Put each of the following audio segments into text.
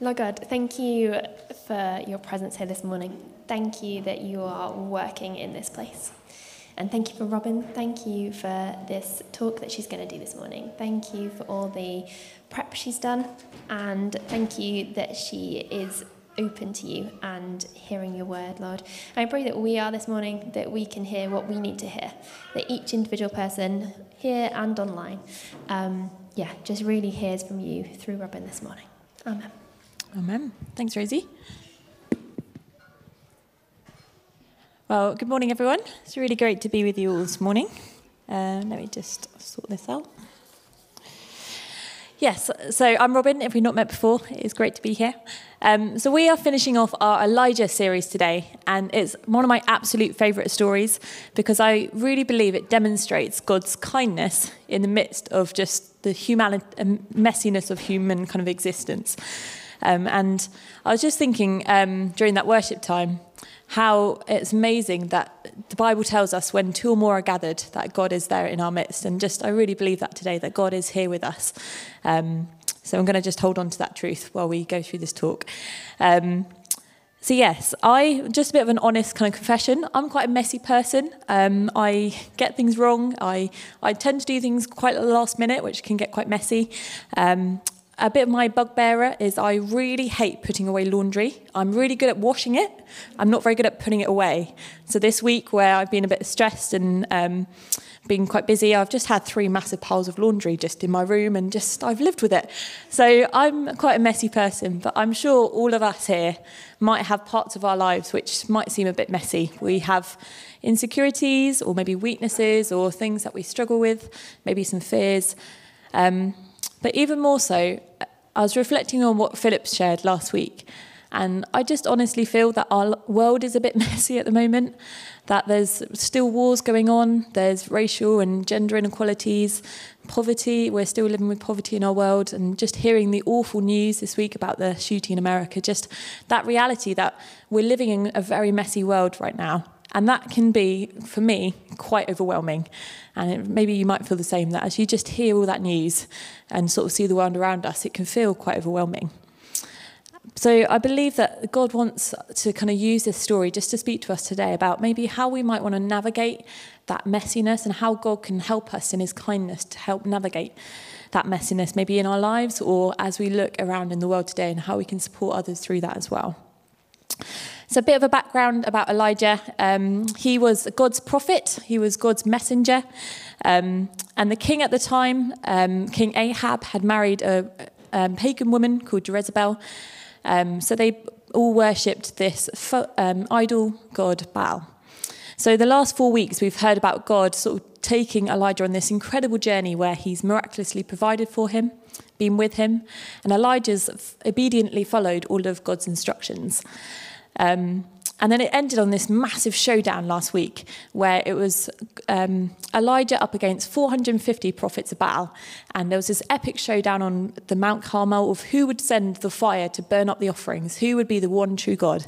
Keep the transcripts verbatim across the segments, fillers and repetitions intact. Lord God, thank you for your presence here this morning. Thank you that you are working in this place. And thank you for Robin. Thank you for this talk that she's going to do this morning. Thank you for all the prep she's done. And thank you that she is open to you and hearing your word, Lord. I pray that we are this morning, that we can hear what we need to hear, that each individual person here and online, um, yeah, just really hears from you through Robin this morning. Amen. Amen. Thanks, Rosie. Well, good morning, everyone. It's really great to be with you all this morning. Um, let me just sort this out. Yes, so I'm Robin. If we've not met before, it's great to be here. Um, so we are finishing off our Elijah series today, and it's one of my absolute favourite stories because I really believe it demonstrates God's kindness in the midst of just the human messiness of human kind of existence. Um, and I was just thinking um, during that worship time how it's amazing that the Bible tells us when two or more are gathered that God is there in our midst. And just I really believe that today, that God is here with us. Um, so I'm going to just hold on to that truth while we go through this talk. Um, so yes, I just a bit of an honest kind of confession. I'm quite a messy person. Um, I get things wrong. I, I tend to do things quite at the last minute, which can get quite messy. Um, A bit of my bugbearer is I really hate putting away laundry. I'm really good at washing it. I'm not very good at putting it away. So this week where I've been a bit stressed and um, been quite busy, I've just had three massive piles of laundry just in my room and just I've lived with it. So I'm quite a messy person, but I'm sure all of us here might have parts of our lives which might seem a bit messy. We have insecurities or maybe weaknesses or things that we struggle with, maybe some fears. Um, But even more so, I was reflecting on what Philip shared last week, and I just honestly feel that our world is a bit messy at the moment, that there's still wars going on, there's racial and gender inequalities, poverty, we're still living with poverty in our world, and just hearing the awful news this week about the shooting in America, just that reality that we're living in a very messy world right now. And that can be, for me, quite overwhelming. And it, maybe you might feel the same, that as you just hear all that news and sort of see the world around us, it can feel quite overwhelming. So I believe that God wants to kind of use this story just to speak to us today about maybe how we might want to navigate that messiness and how God can help us in his kindness to help navigate that messiness, maybe in our lives or as we look around in the world today and how we can support others through that as well. So a bit of a background about Elijah. Um, he was God's prophet. He was God's messenger. Um, and the king at the time, um, King Ahab, had married a, a pagan woman called Jezebel. Um, so they all worshipped this um, idol god Baal. So the last four weeks we've heard about God sort of taking Elijah on this incredible journey where he's miraculously provided for him, been with him, and Elijah's obediently followed all of God's instructions. Um, and then it ended on this massive showdown last week where it was um, Elijah up against four hundred fifty prophets of Baal, and there was this epic showdown on the Mount Carmel of who would send the fire to burn up the offerings, who would be the one true God.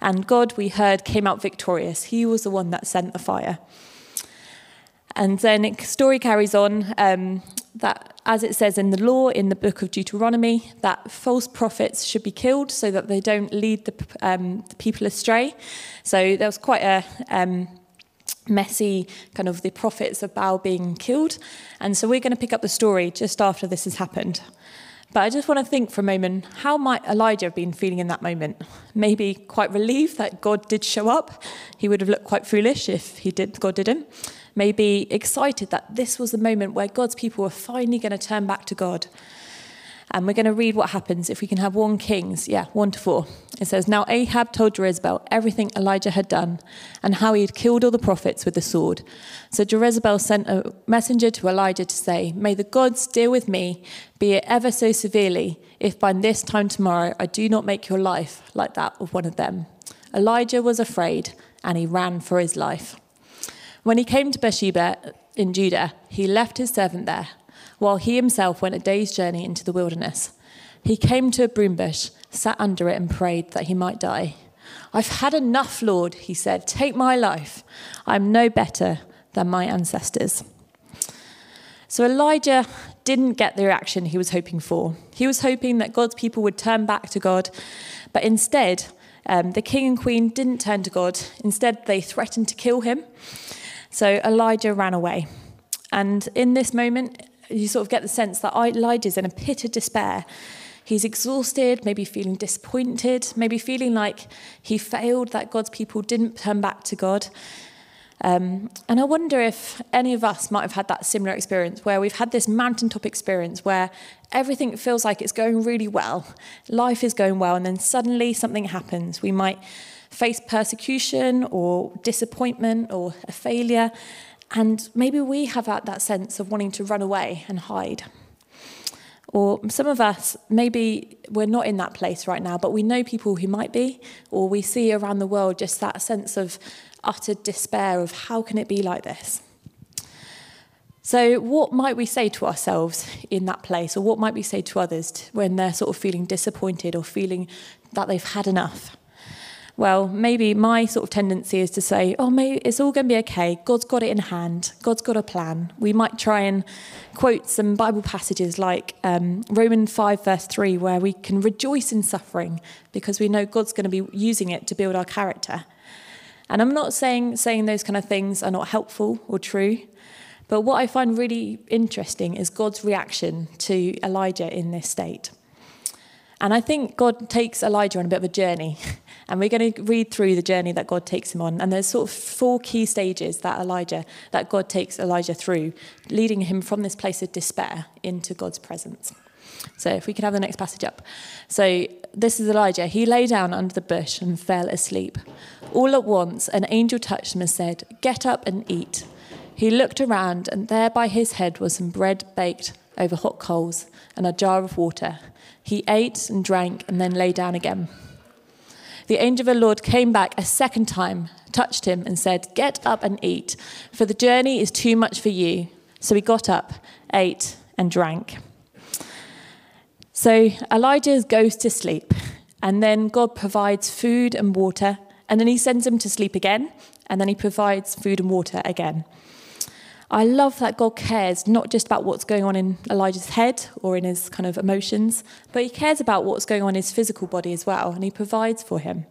And God, we heard, came out victorious. He was the one that sent the fire. And then the story carries on um, that, as it says in the law, in the book of Deuteronomy, that false prophets should be killed so that they don't lead the, um, the people astray. So there was quite a um, messy kind of the prophets of Baal being killed. And so we're going to pick up the story just after this has happened. But I just want to think for a moment, how might Elijah have been feeling in that moment? Maybe quite relieved that God did show up. He would have looked quite foolish if he did, God didn't. Maybe excited that this was the moment where God's people were finally going to turn back to God. And we're going to read what happens if we can have First Kings, yeah, one to four. It says, "Now Ahab told Jezebel everything Elijah had done and how he had killed all the prophets with the sword. So Jezebel sent a messenger to Elijah to say, 'May the gods deal with me, be it ever so severely, if by this time tomorrow I do not make your life like that of one of them.' Elijah was afraid and he ran for his life. When he came to Beersheba in Judah, he left his servant there, while he himself went a day's journey into the wilderness. He came to a broom bush, sat under it and prayed that he might die. 'I've had enough, Lord,' he said. 'Take my life. I'm no better than my ancestors.'" So Elijah didn't get the reaction he was hoping for. He was hoping that God's people would turn back to God, but instead, um, the king and queen didn't turn to God. Instead, they threatened to kill him. So Elijah ran away. And in this moment, you sort of get the sense that Elijah's in a pit of despair. He's exhausted, maybe feeling disappointed, maybe feeling like he failed, that God's people didn't turn back to God. Um, and I wonder if any of us might have had that similar experience where we've had this mountaintop experience where everything feels like it's going really well. Life is going well, and then suddenly something happens. We might face persecution or disappointment or a failure, and maybe we have that, that sense of wanting to run away and hide. Or some of us, maybe we're not in that place right now, but we know people who might be, or we see around the world just that sense of utter despair of how can it be like this? So what might we say to ourselves in that place, or what might we say to others when they're sort of feeling disappointed or feeling that they've had enough? Well, maybe my sort of tendency is to say, oh, maybe it's all going to be okay. God's got it in hand. God's got a plan. We might try and quote some Bible passages like um, Romans five, verse three, where we can rejoice in suffering because we know God's going to be using it to build our character. And I'm not saying saying those kind of things are not helpful or true, but what I find really interesting is God's reaction to Elijah in this state. And I think God takes Elijah on a bit of a journey, and we're going to read through the journey that God takes him on. And there's sort of four key stages that Elijah, that God takes Elijah through, leading him from this place of despair into God's presence. So if we could have the next passage up. So this is Elijah. He lay down under the bush and fell asleep. All at once, an angel touched him and said, "Get up and eat." He looked around, and there by his head was some bread baked over hot coals and a jar of water. He ate and drank and then lay down again. The angel of the Lord came back a second time, touched him and said, "Get up and eat, for the journey is too much for you." So he got up, ate and drank. So Elijah goes to sleep, and then God provides food and water, and then he sends him to sleep again, and then he provides food and water again. I love that God cares not just about what's going on in Elijah's head or in his kind of emotions, but he cares about what's going on in his physical body as well, and he provides for him.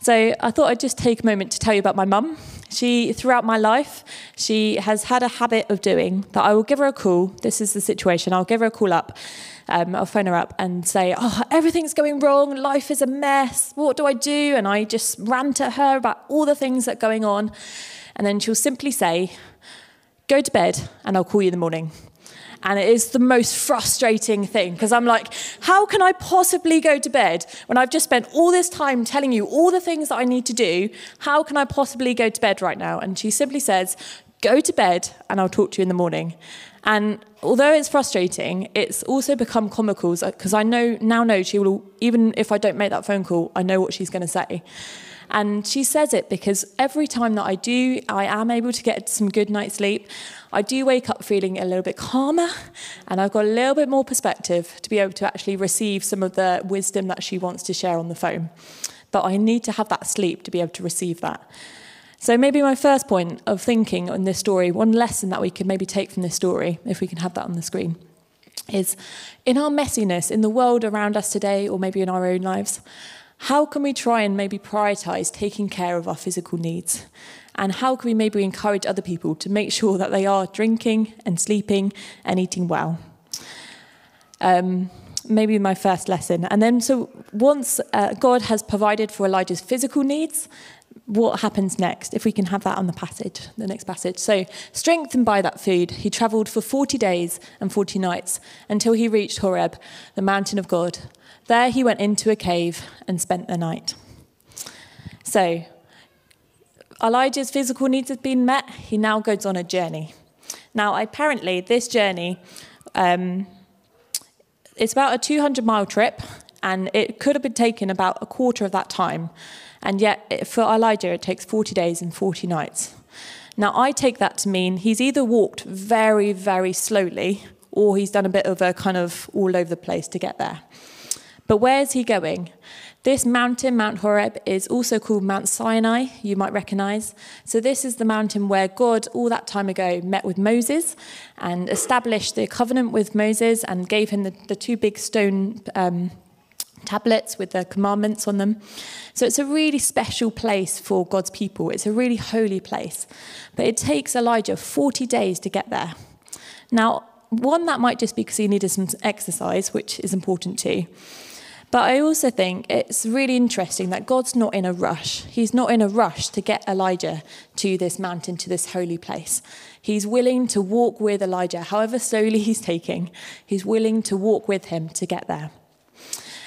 So I thought I'd just take a moment to tell you about my mum. She, throughout my life, she has had a habit of doing that. I will give her a call. This is the situation. I'll give her a call up. Um, I'll phone her up and say, oh, everything's going wrong. Life is a mess. What do I do? And I just rant at her about all the things that are going on. And then she'll simply say, go to bed and I'll call you in the morning. And it is the most frustrating thing, because I'm like, how can I possibly go to bed when I've just spent all this time telling you all the things that I need to do? How can I possibly go to bed right now? And she simply says, go to bed and I'll talk to you in the morning. And although it's frustrating, it's also become comical, because I know now know she will, even if I don't make that phone call, I know what she's going to say. And she says it because every time that I do, I am able to get some good night's sleep. I do wake up feeling a little bit calmer, and I've got a little bit more perspective to be able to actually receive some of the wisdom that she wants to share on the phone. But I need to have that sleep to be able to receive that. So maybe my first point of thinking on this story, one lesson that we could maybe take from this story, if we can have that on the screen, is in our messiness, in the world around us today, or maybe in our own lives, how can we try and maybe prioritise taking care of our physical needs? And how can we maybe encourage other people to make sure that they are drinking and sleeping and eating well? Um, maybe my first lesson. And then so once uh, God has provided for Elijah's physical needs, what happens next? If we can have that on the passage, the next passage. So, strengthened by that food, he travelled for forty days and forty nights until he reached Horeb, the mountain of God. There he went into a cave and spent the night. So, Elijah's physical needs have been met. He now goes on a journey. Now, apparently, this journey, um, it's about a two hundred mile trip, and it could have been taken about a quarter of that time. And yet, for Elijah, it takes forty days and forty nights. Now, I take that to mean he's either walked very, very slowly, or he's done a bit of a kind of all over the place to get there. But where's he going? This mountain, Mount Horeb, is also called Mount Sinai, you might recognize. So this is the mountain where God, all that time ago, met with Moses and established the covenant with Moses and gave him the, the two big stone um, tablets with the commandments on them. So it's a really special place for God's people. It's a really holy place. But it takes Elijah forty days to get there. Now, one, that might just be because he needed some exercise, which is important too. But I also think it's really interesting that God's not in a rush. He's not in a rush to get Elijah to this mountain, to this holy place. He's willing to walk with Elijah, however slowly he's taking. He's willing to walk with him to get there.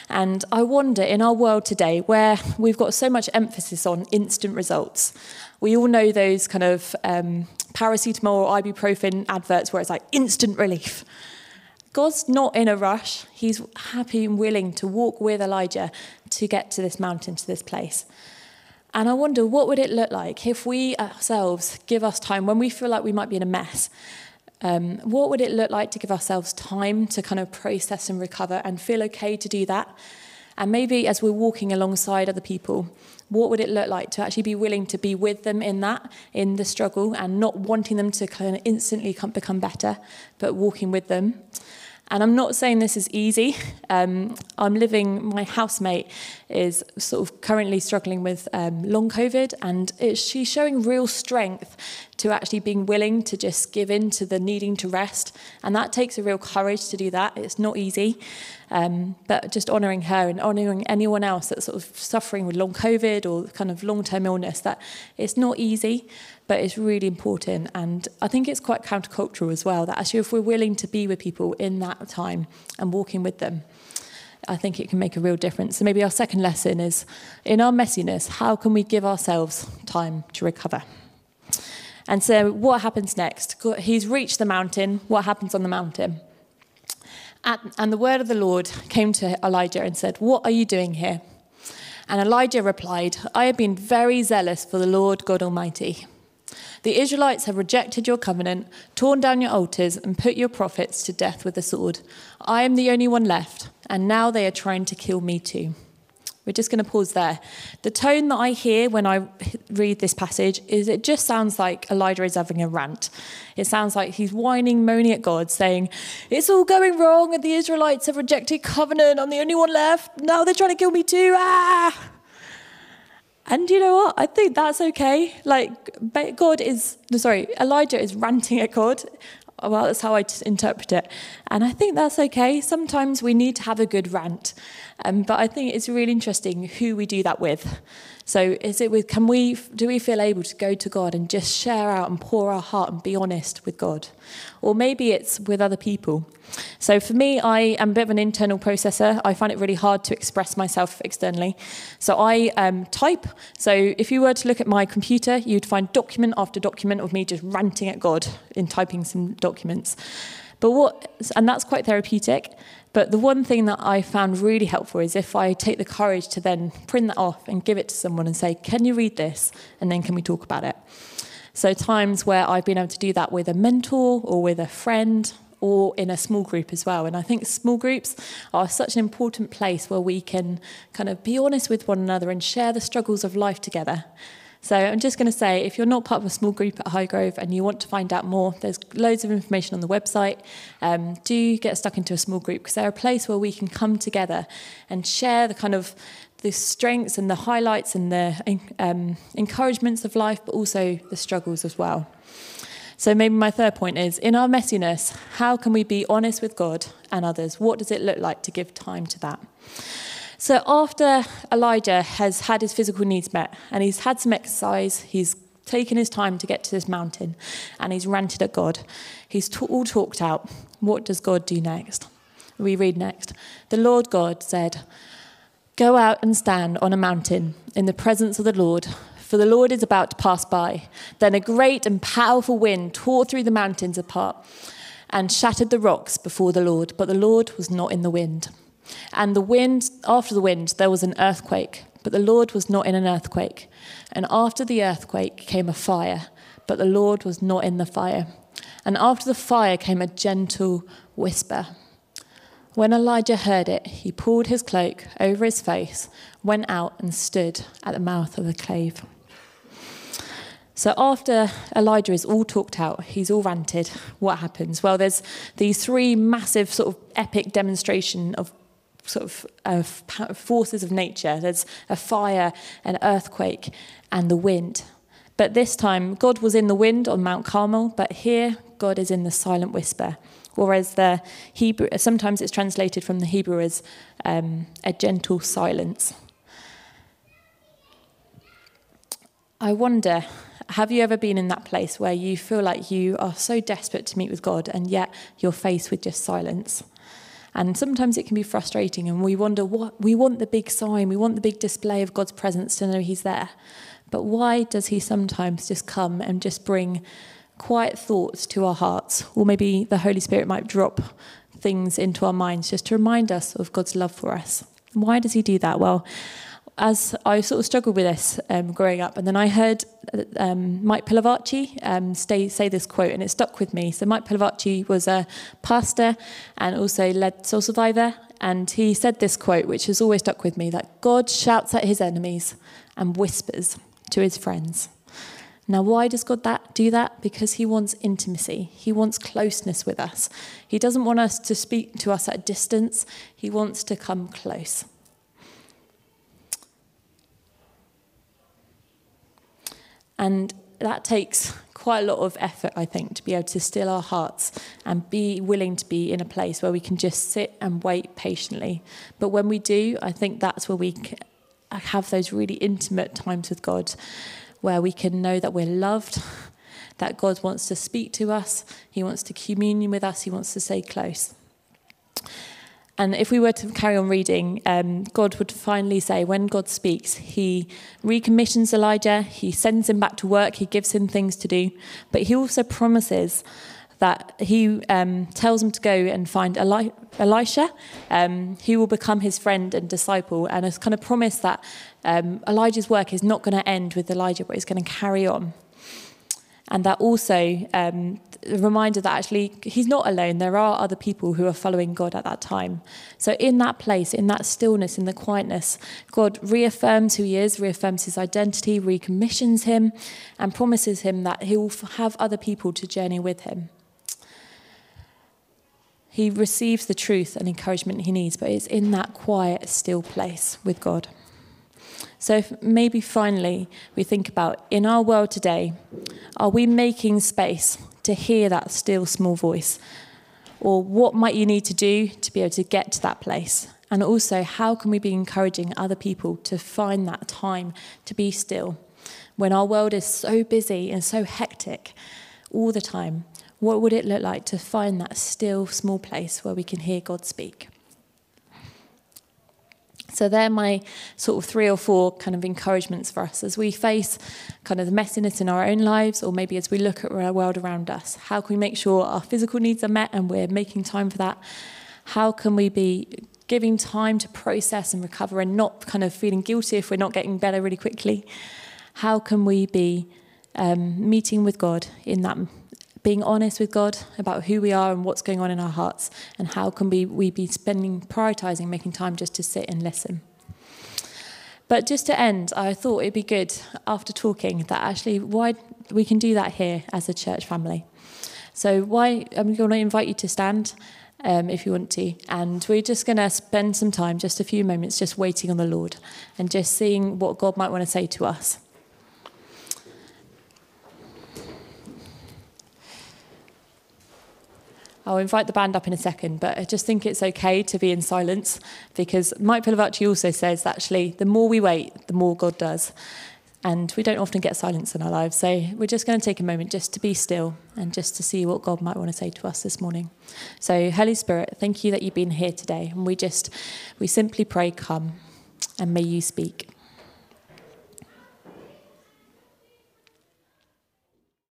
And I wonder, in our world today, where we've got so much emphasis on instant results, we all know those kind of um, paracetamol or ibuprofen adverts where it's like instant relief. God's not in a rush. He's happy and willing to walk with Elijah to get to this mountain, to this place. And I wonder, what would it look like if we ourselves give us time when we feel like we might be in a mess? Um, what would it look like to give ourselves time to kind of process and recover and feel okay to do that? And maybe as we're walking alongside other people, what would it look like to actually be willing to be with them in that, in the struggle, and not wanting them to kind of instantly become better, but walking with them? And I'm not saying this is easy. Um, I'm living, my housemate is sort of currently struggling with um, long COVID, and it's, she's showing real strength to actually being willing to just give in to the needing to rest. And that takes a real courage to do that. It's not easy, um, but just honouring her and honouring anyone else that's sort of suffering with long COVID or kind of long-term illness, that it's not easy, but it's really important. And I think it's quite countercultural as well, that actually if we're willing to be with people in that time and walking with them, I think it can make a real difference. So maybe our second lesson is, in our messiness, how can we give ourselves time to recover? And so what happens next? He's reached the mountain. What happens on the mountain? And the word of the Lord came to Elijah and said, "What are you doing here?" And Elijah replied, "I have been very zealous for the Lord God Almighty. The Israelites have rejected your covenant, torn down your altars, and put your prophets to death with the sword. I am the only one left, and now they are trying to kill me too." We're just going to pause there. The tone that I hear when I read this passage is it just sounds like Elijah is having a rant. It sounds like he's whining, moaning at God, saying, "It's all going wrong, and the Israelites have rejected covenant. I'm the only one left. Now they're trying to kill me too. Ah!" And you know what? I think that's okay. Like, God is, sorry, Elijah is ranting at God. Well, that's how I interpret it. And I think that's okay. Sometimes we need to have a good rant. Um, but I think it's really interesting who we do that with. So is it with, can we, do we feel able to go to God and just share out and pour our heart and be honest with God? Or maybe it's with other people. So for me, I am a bit of an internal processor. I find it really hard to express myself externally. So I um, type. So if you were to look at my computer, you'd find document after document of me just ranting at God in typing some documents. But what, and that's quite therapeutic. But the one thing that I found really helpful is if I take the courage to then print that off and give it to someone and say, "Can you read this? And then can we talk about it?" So times where I've been able to do that with a mentor or with a friend, or in a small group as well. And I think small groups are such an important place where we can kind of be honest with one another and share the struggles of life together. So I'm just going to say, if you're not part of a small group at Highgrove and you want to find out more, there's loads of information on the website. Um, do get stuck into a small group, because they're a place where we can come together and share the kind of the strengths and the highlights and the um, encouragements of life, but also the struggles as well. So maybe my third point is, in our messiness, how can we be honest with God and others? What does it look like to give time to that? So after Elijah has had his physical needs met and he's had some exercise, he's taken his time to get to this mountain and he's ranted at God. He's all talked out. What does God do next? We read next. The Lord God said, "Go out and stand on a mountain in the presence of the Lord, for the Lord is about to pass by." Then a great and powerful wind tore through the mountains apart and shattered the rocks before the Lord, but the Lord was not in the wind. And the wind, after the wind, there was an earthquake, but the Lord was not in an earthquake. And after the earthquake came a fire, but the Lord was not in the fire. And after the fire came a gentle whisper. When Elijah heard it, he pulled his cloak over his face, went out and stood at the mouth of the cave. So after Elijah is all talked out, he's all ranted, what happens? Well, there's these three massive sort of epic demonstration of sort of uh, forces of nature. There's a fire, an earthquake, and the wind. But this time, God was in the wind on Mount Carmel, but here God is in the silent whisper. Or as the Hebrew, sometimes it's translated from the Hebrew as um, a gentle silence. I wonder, have you ever been in that place where you feel like you are so desperate to meet with God and yet you're faced with just silence? And sometimes it can be frustrating and we wonder, what we want the big sign, we want the big display of God's presence to know he's there. But why does he sometimes just come and just bring quiet thoughts to our hearts? Or maybe the Holy Spirit might drop things into our minds just to remind us of God's love for us. Why does he do that? Well, as I sort of struggled with this um, growing up, and then I heard um, Mike Pilavachi um, say, say this quote, and it stuck with me. So Mike Pilavachi was a pastor and also led Soul Survivor, and he said this quote, which has always stuck with me, that God shouts at his enemies and whispers to his friends. Now, why does God that do that? Because he wants intimacy. He wants closeness with us. He doesn't want us to speak to us at a distance. He wants to come close. And that takes quite a lot of effort, I think, to be able to still our hearts and be willing to be in a place where we can just sit and wait patiently. But when we do, I think that's where we have those really intimate times with God, where we can know that we're loved, that God wants to speak to us, he wants to commune with us, he wants to stay close. And if we were to carry on reading, um, God would finally say, when God speaks, he recommissions Elijah, he sends him back to work, he gives him things to do, but he also promises that he um, tells him to go and find Eli- Elisha, um, who will become his friend and disciple, and has kind of promised that um, Elijah's work is not going to end with Elijah, but it's going to carry on. And that also, um, a reminder that actually he's not alone, there are other people who are following God at that time. So in that place, in that stillness, in the quietness, God reaffirms who he is, reaffirms his identity, recommissions him, and promises him that he will have other people to journey with him. He receives the truth and encouragement he needs, but it's in that quiet, still place with God. So if maybe finally we think about, in our world today, are we making space to hear that still, small voice? Or what might you need to do to be able to get to that place? And also, how can we be encouraging other people to find that time to be still? When our world is so busy and so hectic all the time, what would it look like to find that still, small place where we can hear God speak? So they're my sort of three or four kind of encouragements for us as we face kind of the messiness in our own lives, or maybe as we look at our world around us. How can we make sure our physical needs are met and we're making time for that? How can we be giving time to process and recover and not kind of feeling guilty if we're not getting better really quickly? How can we be um, meeting with God in that, being honest with God about who we are and what's going on in our hearts, and how can we, we be spending, prioritising, making time just to sit and listen. But just to end, I thought it'd be good after talking that actually why we can do that here as a church family. So why I'm going to invite you to stand um, if you want to, and we're just going to spend some time, just a few moments, just waiting on the Lord and just seeing what God might want to say to us. I'll invite the band up in a second, but I just think it's okay to be in silence, because Mike Pilavachi also says that actually the more we wait, the more God does. And we don't often get silence in our lives, so we're just going to take a moment just to be still and just to see what God might want to say to us this morning. So Holy Spirit, thank you that you've been here today, and we just, we simply pray, come, and may you speak.